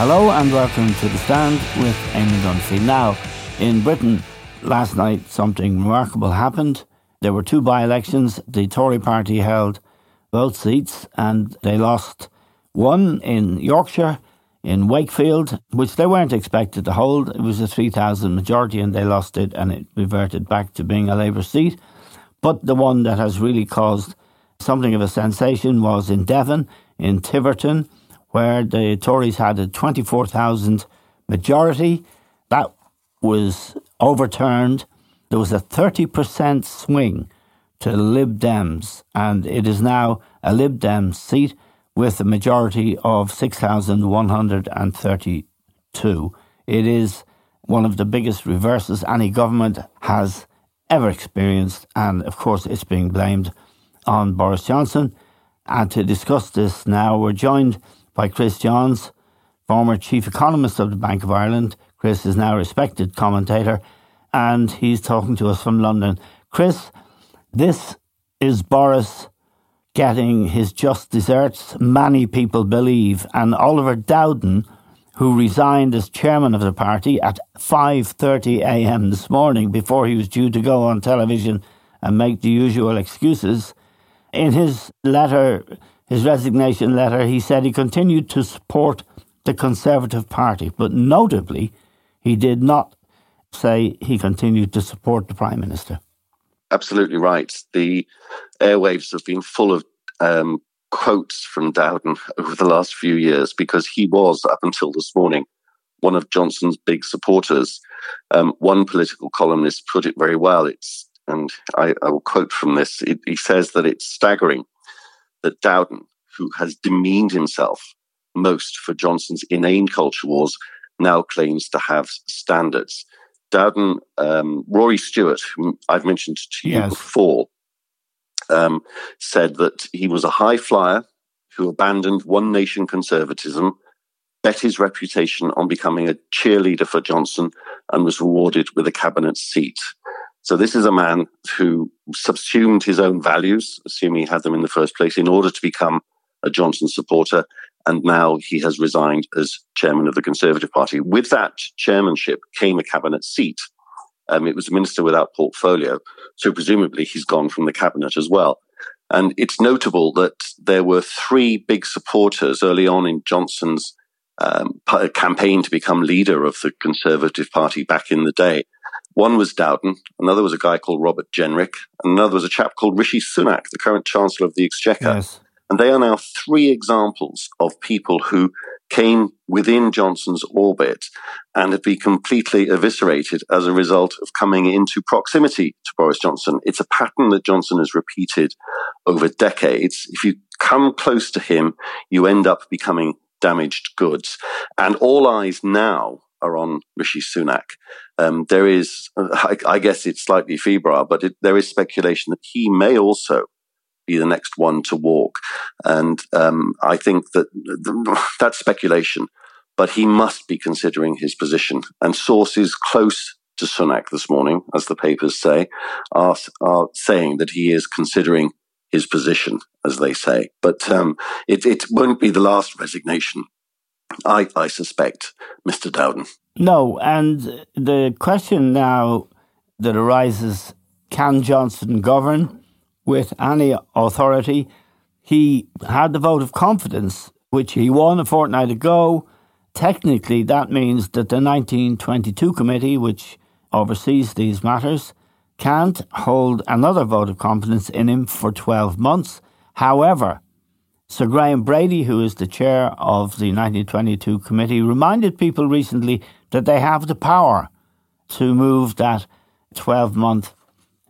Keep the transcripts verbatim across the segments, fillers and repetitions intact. Hello and welcome to The Stand with Eamon Dunphy. Now, in Britain, last night something remarkable happened. There were two by-elections. The Tory party held both seats and they lost one in Yorkshire, in Wakefield, which they weren't expected to hold. It was a three thousand majority and they lost it, and it reverted back to being a Labour seat. But the one that has really caused something of a sensation was in Devon, in Tiverton, where the Tories had a twenty-four thousand majority. That was overturned. There was a thirty percent swing to Lib Dems, and it is now a Lib Dems seat with a majority of six thousand one hundred thirty-two. It is one of the biggest reverses any government has ever experienced, and of course it's being blamed on Boris Johnson. And to discuss this now, we're joined by Chris Johns, former chief economist of the Bank of Ireland. Chris is now a respected commentator, and he's talking to us from London. Chris, this is Boris getting his just desserts, many people believe, and Oliver Dowden, who resigned as chairman of the party at five thirty a.m. this morning before he was due to go on television and make the usual excuses, in his letter... His resignation letter, he said he continued to support the Conservative Party, but notably, he did not say he continued to support the Prime Minister. Absolutely right. The airwaves have been full of um, quotes from Dowden over the last few years because he was, up until this morning, one of Johnson's big supporters. Um, one political columnist put it very well, It's and I, I will quote from this. It, he says that it's staggering that Dowden, who has demeaned himself most for Johnson's inane culture wars, now claims to have standards. Dowden, um, Rory Stewart, whom I've mentioned to you yes. before, um, said that he was a high flyer who abandoned one nation conservatism, bet his reputation on becoming a cheerleader for Johnson, and was rewarded with a cabinet seat. So this is a man who subsumed his own values, assuming he had them in the first place, in order to become a Johnson supporter, and now he has resigned as chairman of the Conservative Party. With that chairmanship came a cabinet seat. Um, it was a minister without portfolio, so presumably he's gone from the cabinet as well. And it's notable that there were three big supporters early on in Johnson's um, campaign to become leader of the Conservative Party back in the day. One was Dowden, another was a guy called Robert Jenrick, and another was a chap called Rishi Sunak, the current Chancellor of the Exchequer. Yes. And they are now three examples of people who came within Johnson's orbit and have been completely eviscerated as a result of coming into proximity to Boris Johnson. It's a pattern that Johnson has repeated over decades. If you come close to him, you end up becoming damaged goods. And all eyes now are on Rishi Sunak. Um, there is, I, I guess it's slightly febrile, but it, there is speculation that he may also be the next one to walk. And um, I think that the, that's speculation, but he must be considering his position. And sources close to Sunak this morning, as the papers say, are, are saying that he is considering his position, as they say. But um, it, it won't be the last resignation, I, I suspect, Mister Dowden. No, and the question now that arises, can Johnson govern with any authority? he had the vote of confidence, which he won a fortnight ago. Technically, that means that the nineteen twenty-two committee, which oversees these matters, can't hold another vote of confidence in him for twelve months. However, Sir Graham Brady, who is the chair of the nineteen twenty-two committee, reminded people recently that they have the power to move that twelve-month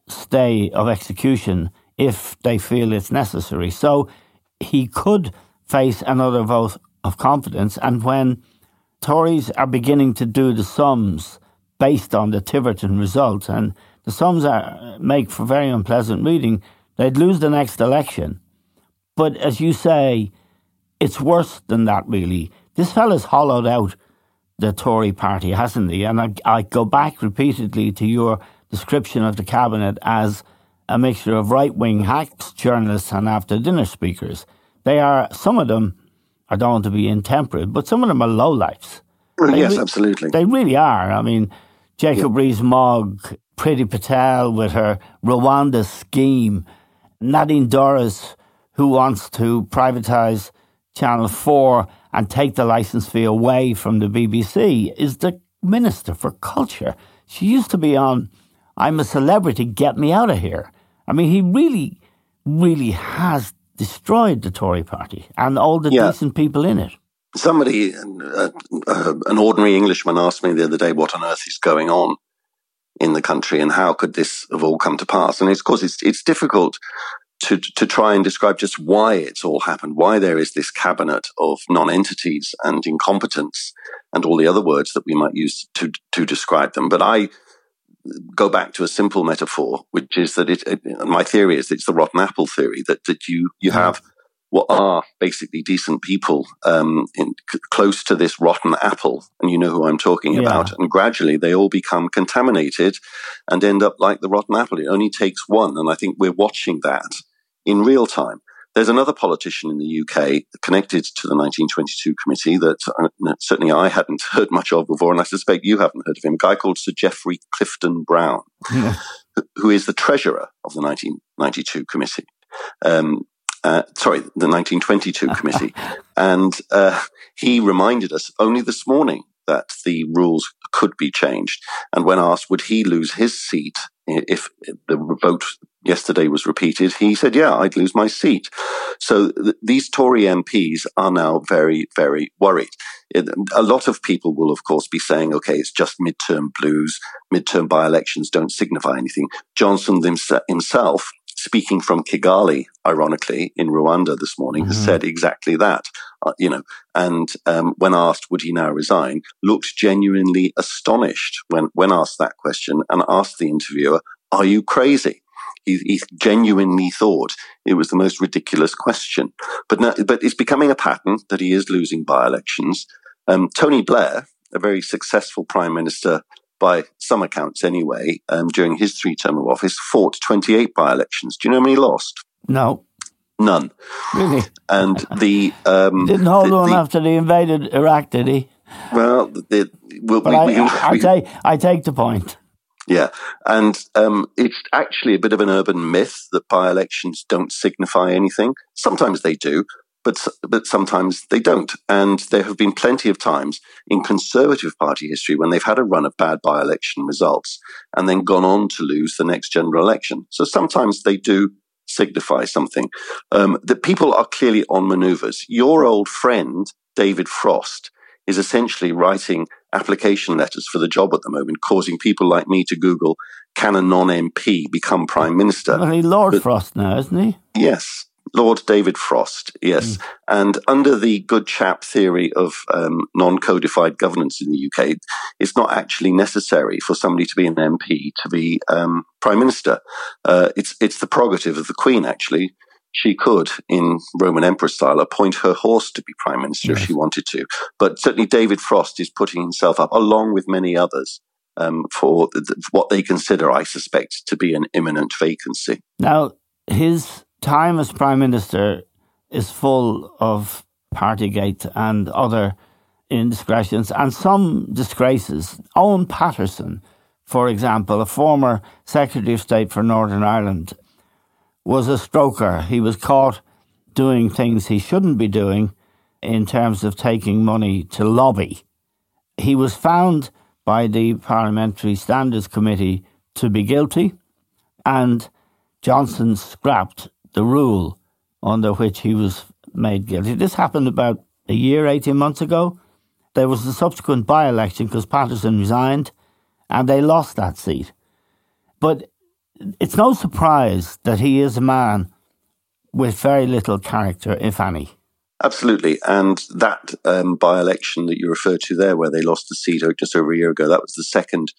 stay of execution if they feel it's necessary. So he could face another vote of confidence. And when Tories are beginning to do the sums based on the Tiverton results, and the sums are, make for very unpleasant reading, they'd lose the next election. But as you say, it's worse than that, really. This fella's hollowed out the Tory party, hasn't he? And I, I go back repeatedly to your description of the cabinet as a mixture of right-wing hacks, journalists and after-dinner speakers. They are, some of them, I don't want to be intemperate, but some of them are lowlifes. Yes, re- absolutely. They really are. I mean, Jacob yeah. Rees-Mogg, Priti Patel with her Rwanda scheme, Nadine Dorries, who wants to privatise Channel four and take the licence fee away from the B B C, is the Minister for Culture. She used to be on I'm a Celebrity, Get Me Out of Here. I mean, he really, really has destroyed the Tory party and all the yeah. decent people in it. Somebody, uh, uh, an ordinary Englishman asked me the other day what on earth is going on in the country and how could this have all come to pass. And, of course, it's, it's difficult to to try and describe just why it's all happened, why there is this cabinet of non-entities and incompetence and all the other words that we might use to to describe them. But I go back to a simple metaphor, which is that it, it my theory is it's the rotten apple theory, that, that you, you have what are basically decent people um, in, c- close to this rotten apple, and you know who I'm talking yeah. about, and gradually they all become contaminated and end up like the rotten apple. It only takes one, and I think we're watching that in real time. There's another politician in the U K connected to the nineteen twenty-two committee that uh, certainly I hadn't heard much of before, and I suspect you haven't heard of him, a guy called Sir Geoffrey Clifton Brown, yeah. who is the treasurer of the nineteen ninety-two committee. Um, uh, sorry, the nineteen twenty-two committee. And uh, he reminded us only this morning that the rules could be changed. And when asked, would he lose his seat if the vote yesterday was repeated, he said, yeah, I'd lose my seat. So th- these Tory M Ps are now very, very worried. It, a lot of people will, of course, be saying, okay, it's just midterm blues. Midterm by-elections don't signify anything. Johnson thim- himself, speaking from Kigali, ironically, in Rwanda this morning, mm-hmm. has said exactly that. Uh, you know, and um, when asked, would he now resign, looked genuinely astonished when, when asked that question and asked the interviewer, are you crazy? He, he genuinely thought it was the most ridiculous question. But now, but it's becoming a pattern that he is losing by-elections. Um, Tony Blair, a very successful prime minister by some accounts anyway, um, during his three-term of office, fought twenty-eight by-elections. Do you know how many lost? No. None. Really? And the... Um, didn't hold the, on the, after they invaded Iraq, did he? Well, the, we'll, we, I, we, I, we, I, take, I take the point. Yeah, and um, it's actually a bit of an urban myth that by-elections don't signify anything. Sometimes they do, but but sometimes they don't. And there have been plenty of times in Conservative Party history when they've had a run of bad by-election results and then gone on to lose the next general election. So sometimes they do signify something. Um, the people are clearly on manoeuvres. Your old friend, David Frost, is essentially writing application letters for the job at the moment, causing people like me to Google, can a non-M P become Prime Minister? Well, he's Lord but, Frost now, isn't he? Yes, Lord David Frost, yes. Mm. And under the good chap theory of um, non-codified governance in the U K, it's not actually necessary for somebody to be an M P to be um, Prime Minister. Uh, it's, it's the prerogative of the Queen, actually. She could, in Roman Emperor style, appoint her horse to be Prime Minister yes. if she wanted to. But certainly David Frost is putting himself up, along with many others, um, for th- th- what they consider, I suspect, to be an imminent vacancy. Now, his time as Prime Minister is full of Partygate and other indiscretions and some disgraces. Owen Paterson, for example, a former Secretary of State for Northern Ireland, was a stroker. He was caught doing things he shouldn't be doing in terms of taking money to lobby. He was found by the Parliamentary Standards Committee to be guilty, and Johnson scrapped the rule under which he was made guilty. This happened about a year, eighteen months ago. There was a subsequent by-election because Paterson resigned, and they lost that seat. But it's no surprise that he is a man with very little character, if any. Absolutely. And that um, by-election that you referred to there, where they lost the seat just over a year ago, that was the second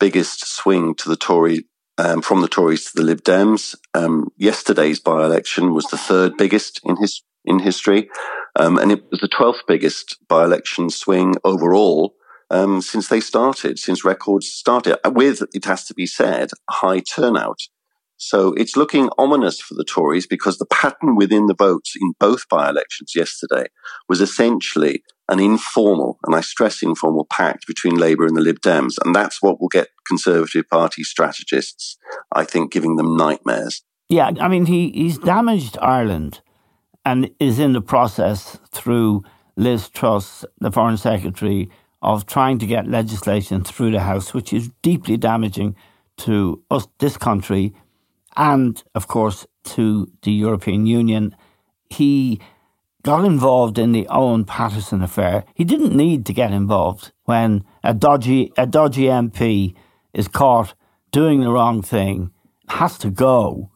biggest swing to the Tory um, from the Tories to the Lib Dems. Um, yesterday's by-election was the third biggest in his in history, um, and it was the twelfth biggest by-election swing overall um, since they started, since records started, with, it has to be said, a high turnout. So it's looking ominous for the Tories, because the pattern within the votes in both by-elections yesterday was essentially an informal, and I stress informal, pact between Labour and the Lib Dems. And that's what will get Conservative Party strategists, I think, giving them nightmares. Yeah, I mean, he, he's damaged Ireland and is in the process, through Liz Truss, the Foreign Secretary, of trying to get legislation through the House, which is deeply damaging to us, this country, and, of course, to the European Union. He got involved in the Owen Paterson affair. He didn't need to get involved when a dodgy a dodgy M P is caught doing the wrong thing, has to go.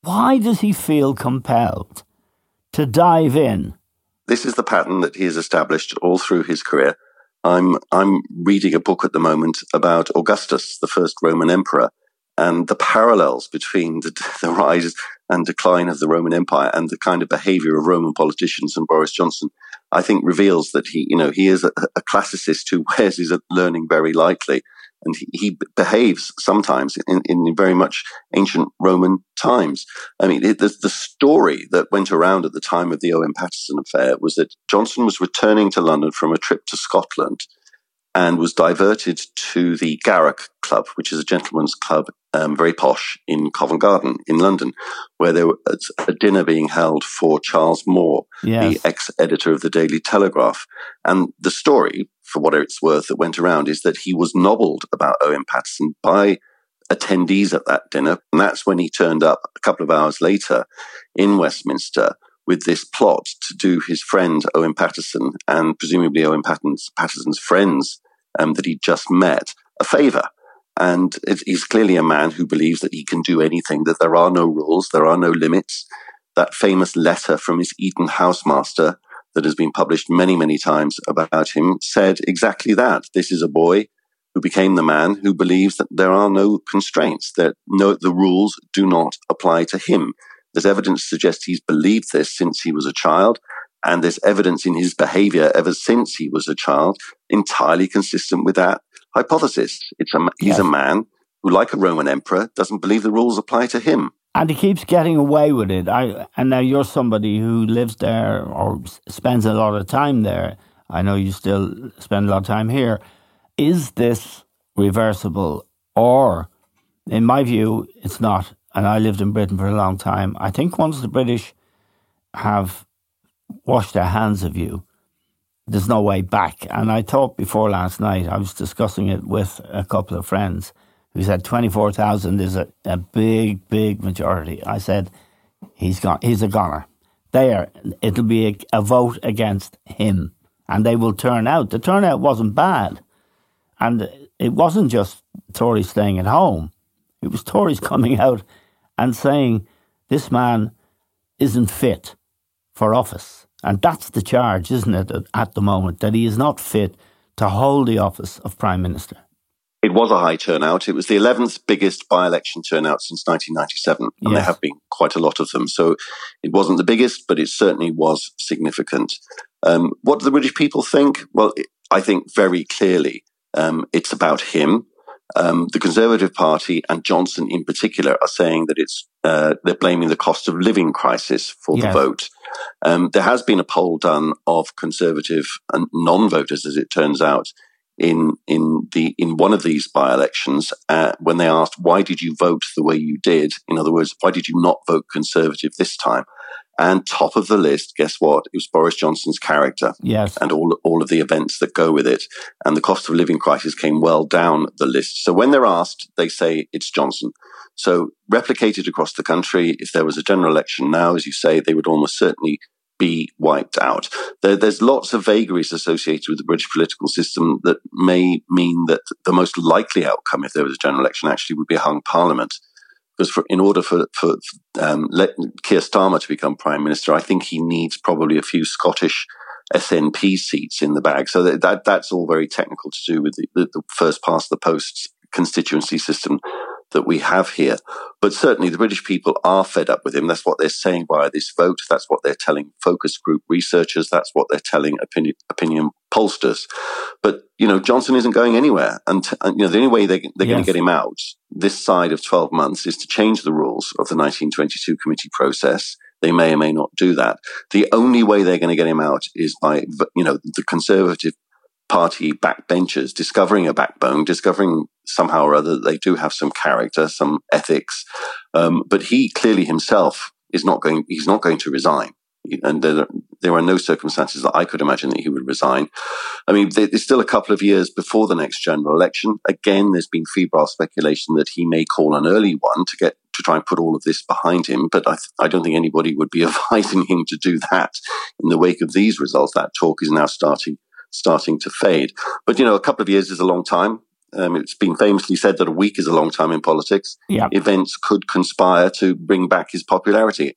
Why does he feel compelled to dive in? This is the pattern that he has established all through his career. I'm I'm reading a book at the moment about Augustus, the first Roman emperor, and the parallels between the, the rise and decline of the Roman Empire and the kind of behaviour of Roman politicians and Boris Johnson, I think, reveals that he, you know, he is a, a classicist who wears his learning very lightly, and he, he behaves sometimes in, in very much ancient Roman times. I mean, it, the, the story that went around at the time of the Owen Paterson affair was that Johnson was returning to London from a trip to Scotland and was diverted to the Garrick Club, which is a gentleman's club, um, very posh, in Covent Garden in London, where there was a dinner being held for Charles Moore, yes, the ex-editor of the Daily Telegraph. And the story, for what it's worth, that went around is that he was nobbled about Owen Paterson by attendees at that dinner. And that's when he turned up a couple of hours later in Westminster with this plot to do his friend Owen Paterson, and presumably Owen Paterson, Paterson's friends um, that he'd just met, a favour. And it, he's clearly a man who believes that he can do anything, that there are no rules, there are no limits. That famous letter from his Eton housemaster that has been published many, many times about him said exactly that. This is a boy who became the man who believes that there are no constraints, that no, the rules do not apply to him. There's evidence to suggest he's believed this since he was a child, and there's evidence in his behaviour ever since he was a child entirely consistent with that hypothesis. It's a, he's yes. a man who, like a Roman emperor, doesn't believe the rules apply to him. And he keeps getting away with it. I, and now you're somebody who lives there or spends a lot of time there. I know you still spend a lot of time here. Is this reversible? Or, in my view, it's not. And I lived in Britain for a long time. I think once the British have washed their hands of you, there's no way back. And I thought before last night, I was discussing it with a couple of friends who said twenty-four thousand is a, a big, big majority. I said, he's gone. He's a goner. There, it'll be a, a vote against him. And they will turn out. The turnout wasn't bad. And it wasn't just Tories staying at home. It was Tories coming out and saying, this man isn't fit for office. And that's the charge, isn't it, at the moment, that he is not fit to hold the office of Prime Minister. It was a high turnout. It was the eleventh biggest by-election turnout since nineteen ninety-seven. And yes, there have been quite a lot of them. So it wasn't the biggest, but it certainly was significant. Um, what do the British people think? Well, I think very clearly um, it's about him. Um, the Conservative Party and Johnson in particular are saying that it's uh, they're blaming the cost of living crisis for yes. the vote. Um, there has been a poll done of Conservative and non-voters, as it turns out, in in the in one of these by-elections uh, when they asked, why did you vote the way you did? In other words, why did you not vote Conservative this time? And top of the list, guess what? It was Boris Johnson's character, yes, and all, all of the events that go with it. And the cost of living crisis came well down the list. So when they're asked, they say it's Johnson. So replicated across the country, if there was a general election now, as you say, they would almost certainly be wiped out. There, there's lots of vagaries associated with the British political system that may mean that the most likely outcome, if there was a general election, actually would be a hung parliament. Because for, in order for, for um, let Keir Starmer to become Prime Minister, I think he needs probably a few Scottish S N P seats in the bag. So that, that that's all very technical to do with the, the, the first past the post constituency system that we have here. But certainly the British people are fed up with him. That's what they're saying via this vote. That's what they're telling focus group researchers. That's what they're telling opinion, opinion pollsters. But, you know, Johnson isn't going anywhere. And, and you know, the only way they, they're yes. going to get him out this side of twelve months is to change the rules of the nineteen twenty-two committee process. They may or may not do that. The only way they're going to get him out is by, you know, the Conservative Party backbenchers discovering a backbone, discovering somehow or other that they do have some character, some ethics. Um, but he clearly himself is not going, he's not going to resign. And there, there are no circumstances that I could imagine that he would resign. I mean, there's still a couple of years before the next general election. Again, there's been febrile speculation that he may call an early one to get to try and put all of this behind him. But I, th- I don't think anybody would be advising him to do that in the wake of these results. That talk is now starting starting to fade. But, you know, a couple of years is a long time. Um, it's been famously said that a week is a long time in politics. Yeah. Events could conspire to bring back his popularity.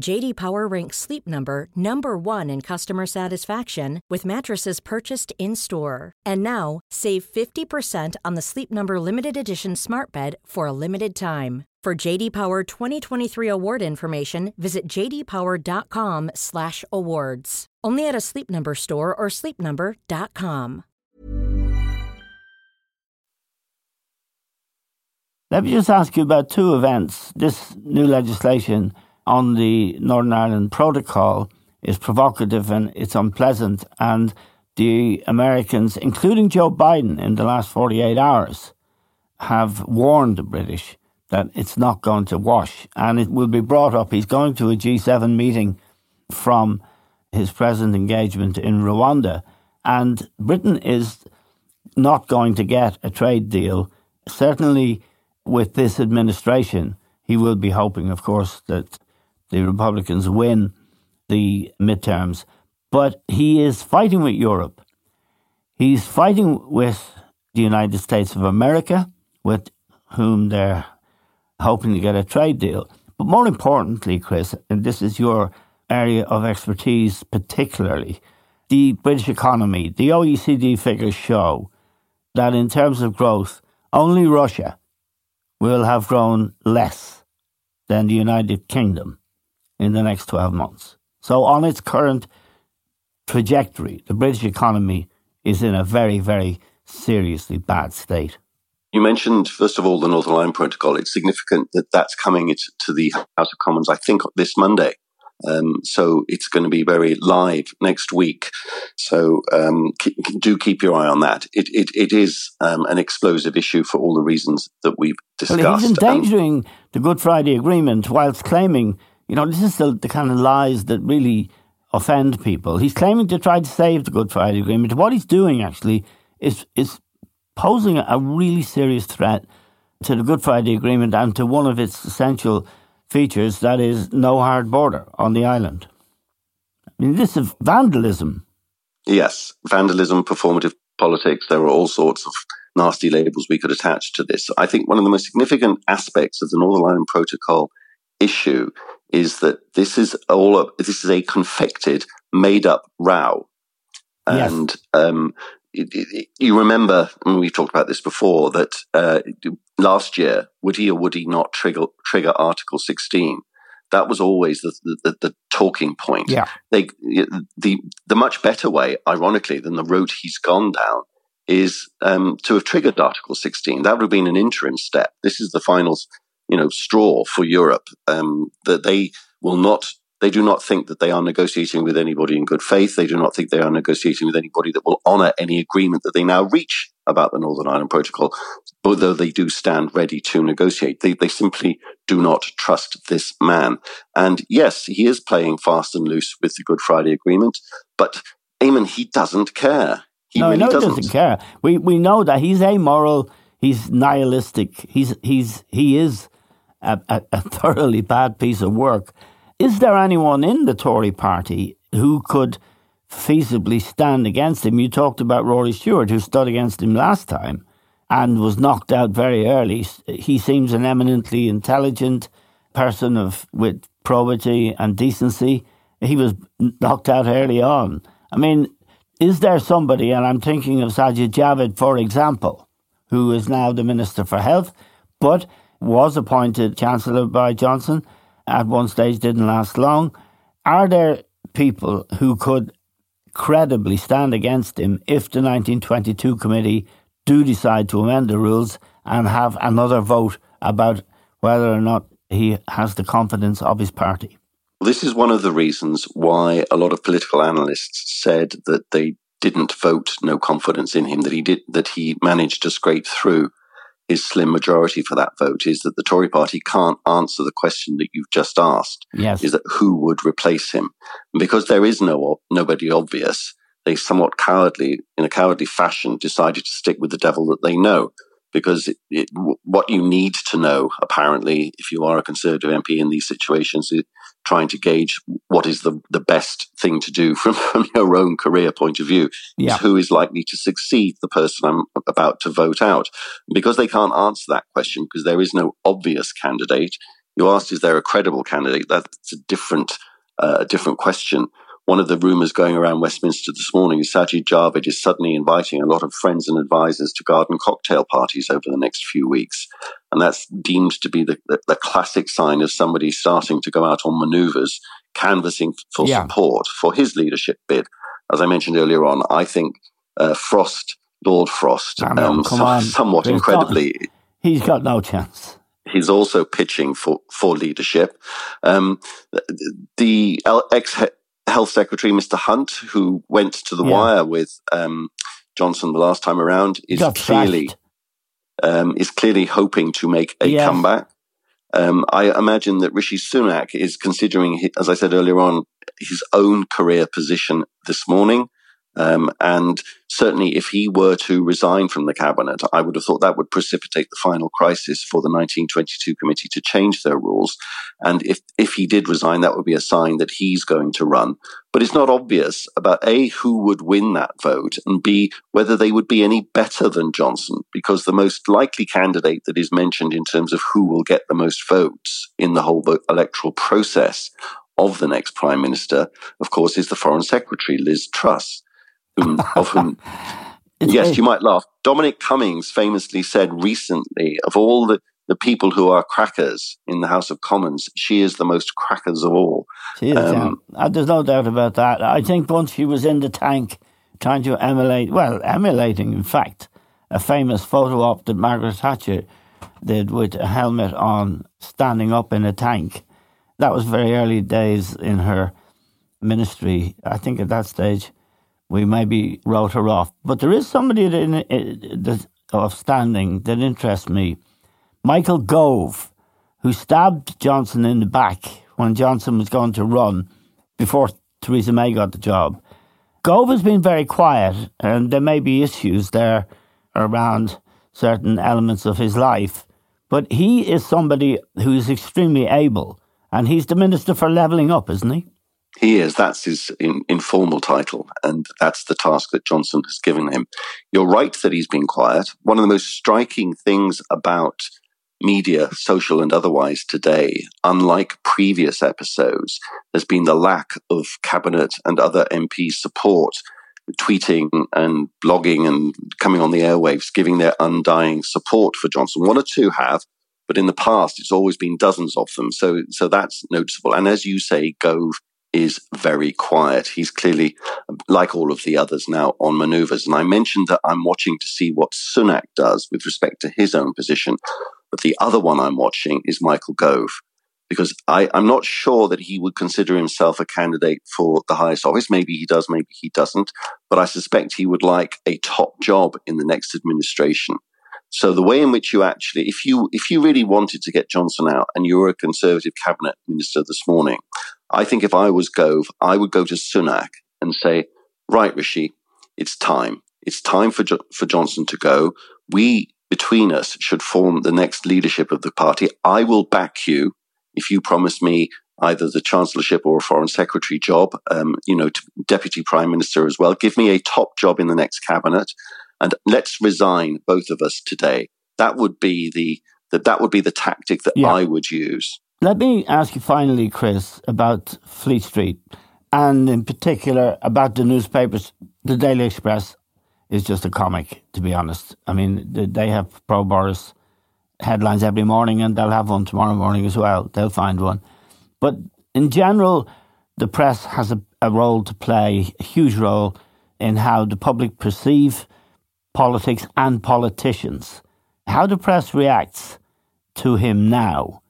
J D. Power ranks Sleep Number number one in customer satisfaction with mattresses purchased in-store. And now, save fifty percent on the Sleep Number limited edition smart bed for a limited time. For J D. Power twenty twenty-three award information, visit j d power dot com slash awards. Only at a Sleep Number store or sleep number dot com. Let me just ask you about two events. This new legislation on the Northern Ireland Protocol is provocative and it's unpleasant. And the Americans, including Joe Biden, in the last forty-eight hours, have warned the British that it's not going to wash. And it will be brought up. He's going to a G seven meeting from his present engagement in Rwanda. And Britain is not going to get a trade deal, certainly with this administration. He will be hoping, of course, that the Republicans win the midterms. But he is fighting with Europe. He's fighting with the United States of America, with whom they're hoping to get a trade deal. But more importantly, Chris, and this is your area of expertise particularly, the British economy. The O E C D figures show that in terms of growth, only Russia will have grown less than the United Kingdom in the next twelve months. So on its current trajectory, the British economy is in a very, very seriously bad state. You mentioned, first of all, the Northern Ireland Protocol. It's significant that that's coming to the House of Commons, I think, this Monday. Um, so it's going to be very live next week. So um, keep, do keep your eye on that. It it, it is um, an explosive issue for all the reasons that we've discussed. Well, he's endangering um, the Good Friday Agreement whilst claiming, you know, this is the, the kind of lies that really offend people. He's claiming to try to save the Good Friday Agreement. What he's doing, actually, is is posing a really serious threat to the Good Friday Agreement and to one of its essential features, that is, no hard border on the island. I mean, this is vandalism. Yes, vandalism, performative politics. There are all sorts of nasty labels we could attach to this. I think one of the most significant aspects of the Northern Ireland Protocol issue is that this is all a, this is a confected, made-up row. Yes. And um, it, it, you remember, and we've talked about this before, that uh, last year, would he or would he not trigger, trigger Article sixteen? That was always the, the, the talking point. Yeah. They, the, the much better way, ironically, than the road he's gone down is um, to have triggered Article sixteen. That would have been an interim step. This is the final, you know, straw for Europe, um, that they will not, they do not think that they are negotiating with anybody in good faith. They do not think they are negotiating with anybody that will honour any agreement that they now reach about the Northern Ireland Protocol, although they do stand ready to negotiate. They, they simply do not trust this man. And yes, he is playing fast and loose with the Good Friday Agreement, but Eamon, he doesn't care. He no, really no, doesn't. He doesn't care. We we know that he's amoral, he's nihilistic, he's he's he is a, a, a thoroughly bad piece of work. Is there anyone in the Tory party who could feasibly stand against him? You talked about Rory Stewart, who stood against him last time and was knocked out very early. He seems an eminently intelligent person of with probity and decency. He was knocked out early on. I mean, is there somebody, and I'm thinking of Sajid Javid, for example, who is now the Minister for Health, but was appointed Chancellor by Johnson at one stage, didn't last long. Are there people who could credibly stand against him if the nineteen twenty-two committee do decide to amend the rules and have another vote about whether or not he has the confidence of his party? This is one of the reasons why a lot of political analysts said that they didn't vote no confidence in him, that he did, that he managed to scrape through his slim majority for that vote, is that the Tory party can't answer the question that you've just asked, yes. Is that who would replace him? And because there is no nobody obvious, they somewhat cowardly, in a cowardly fashion, decided to stick with the devil that they know. Because it, it, what you need to know, apparently, if you are a Conservative M P in these situations, is trying to gauge what is the, the best thing to do from, from your own career point of view, yeah. Is who is likely to succeed the person I'm about to vote out. Because they can't answer that question, because there is no obvious candidate, you asked, is there a credible candidate? That's a different, uh, a different question. One of the rumours going around Westminster this morning is Sajid Javid is suddenly inviting a lot of friends and advisers to garden cocktail parties over the next few weeks. And that's deemed to be the, the, the classic sign of somebody starting to go out on manoeuvres, canvassing for yeah. support for his leadership bid. As I mentioned earlier on, I think uh, Frost, Lord Frost, I mean, um, some, somewhat he's incredibly... Got, he's got no chance. He's also pitching for, for leadership. Um, the ex Health Secretary, Mister Hunt, who went to the yeah. wire with um, Johnson the last time around, is Got clearly um, is clearly hoping to make a yes. comeback. Um, I imagine that Rishi Sunak is considering, as I said earlier on, his own career position this morning. Um, and certainly if he were to resign from the cabinet, I would have thought that would precipitate the final crisis for the nineteen twenty-two committee to change their rules. And if, if he did resign, that would be a sign that he's going to run. But it's not obvious about A, who would win that vote, and B, whether they would be any better than Johnson, because the most likely candidate that is mentioned in terms of who will get the most votes in the whole electoral process of the next prime minister, of course, is the foreign secretary, Liz Truss. of whom Yes, you might laugh. Dominic Cummings famously said recently, of all the, the people who are crackers in the House of Commons, she is the most crackers of all. She is, um, yeah. There's no doubt about that. I think once she was in the tank trying to emulate, well, emulating, in fact, a famous photo op that Margaret Thatcher did with a helmet on, standing up in a tank. That was very early days in her ministry. I think at that stage, we maybe wrote her off. But there is somebody that, that, of standing that interests me. Michael Gove, who stabbed Johnson in the back when Johnson was going to run before Theresa May got the job. Gove has been very quiet, and there may be issues there around certain elements of his life. But he is somebody who is extremely able, and he's the Minister for Levelling Up, isn't he? He is. That's his in, informal title, and that's the task that Johnson has given him. You're right that he's been quiet. One of the most striking things about media, social and otherwise, today, unlike previous episodes, there's been the lack of cabinet and other M P support tweeting and blogging and coming on the airwaves, giving their undying support for Johnson. One or two have, but in the past, it's always been dozens of them. So, so that's noticeable. And as you say, Gove is very quiet. He's clearly, like all of the others now, on manoeuvres. And I mentioned that I'm watching to see what Sunak does with respect to his own position. But the other one I'm watching is Michael Gove, because I, I'm not sure that he would consider himself a candidate for the highest office. Maybe he does, maybe he doesn't. But I suspect he would like a top job in the next administration. So the way in which you actually, if you if you really wanted to get Johnson out and you were a Conservative cabinet minister this morning, I think if I was Gove, I would go to Sunak and say, right, Rishi, it's time. It's time for jo- for Johnson to go. We, between us, should form the next leadership of the party. I will back you if you promise me either the chancellorship or a foreign secretary job, um, you know, deputy prime minister as well. Give me a top job in the next cabinet and let's resign, both of us, today. That would be the, that, that would be the tactic that yeah. I would use. Let me ask you finally, Chris, about Fleet Street, and in particular about the newspapers. The Daily Express is just a comic, to be honest. I mean, they have pro-Boris headlines every morning, and they'll have one tomorrow morning as well. They'll find one. But in general, the press has a, a role to play, a huge role, in how the public perceive politics and politicians. How the press reacts to him now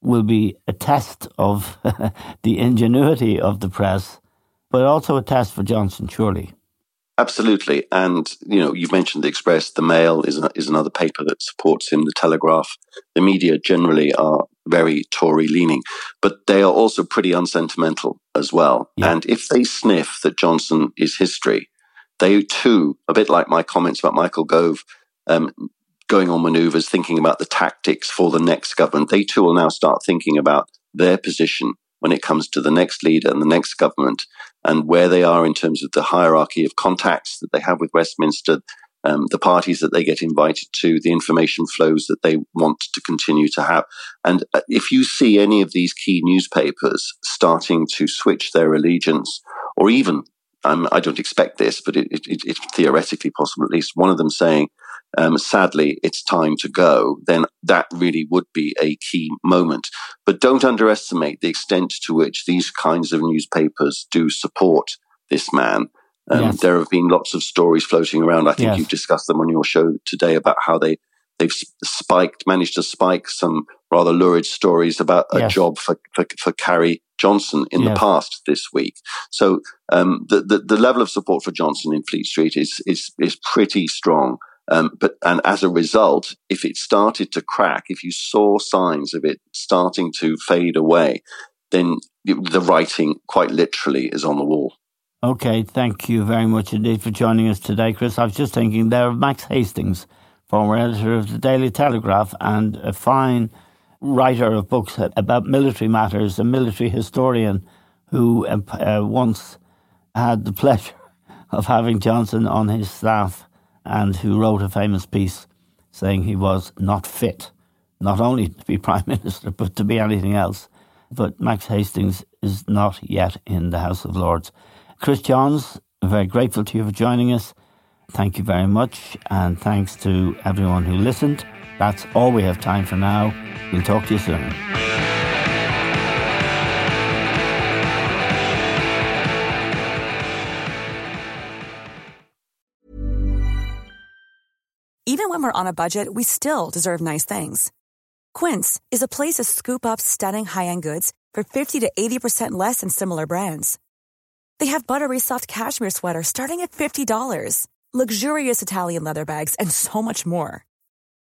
will be a test of the ingenuity of the press, but also a test for Johnson, surely. Absolutely. And, you know, you've mentioned the Express, the Mail is a, is another paper that supports him, the Telegraph. The media generally are very Tory-leaning, but they are also pretty unsentimental as well. Yeah. And if they sniff that Johnson is history, they too, a bit like my comments about Michael Gove, um, going on manoeuvres, thinking about the tactics for the next government, they too will now start thinking about their position when it comes to the next leader and the next government and where they are in terms of the hierarchy of contacts that they have with Westminster, um, the parties that they get invited to, the information flows that they want to continue to have. And if you see any of these key newspapers starting to switch their allegiance, or even, um, I don't expect this, but it, it, it's theoretically possible, at least one of them saying, Um, sadly, it's time to go, then that really would be a key moment. But don't underestimate the extent to which these kinds of newspapers do support this man. Um, yes. There have been lots of stories floating around. I think yes. you've discussed them on your show today about how they, they've spiked, managed to spike some rather lurid stories about a yes. job for, for, for Carrie Johnson in yes. the past this week. So um, the, the, the level of support for Johnson in Fleet Street is is is pretty strong. Um, but and as a result, if it started to crack, if you saw signs of it starting to fade away, then the writing quite literally is on the wall. Okay, thank you very much indeed for joining us today, Chris. I was just thinking there of Max Hastings, former editor of the Daily Telegraph and a fine writer of books about military matters, a military historian who uh, once had the pleasure of having Johnson on his staff, and who wrote a famous piece saying he was not fit, not only to be Prime Minister, but to be anything else. But Max Hastings is not yet in the House of Lords. Chris Johns, very grateful to you for joining us. Thank you very much, and thanks to everyone who listened. That's all we have time for now. We'll talk to you soon. Even when we're on a budget, we still deserve nice things. Quince is a place to scoop up stunning high-end goods for fifty to eighty percent less than similar brands. They have buttery soft cashmere sweaters starting at fifty dollars, luxurious Italian leather bags, and so much more.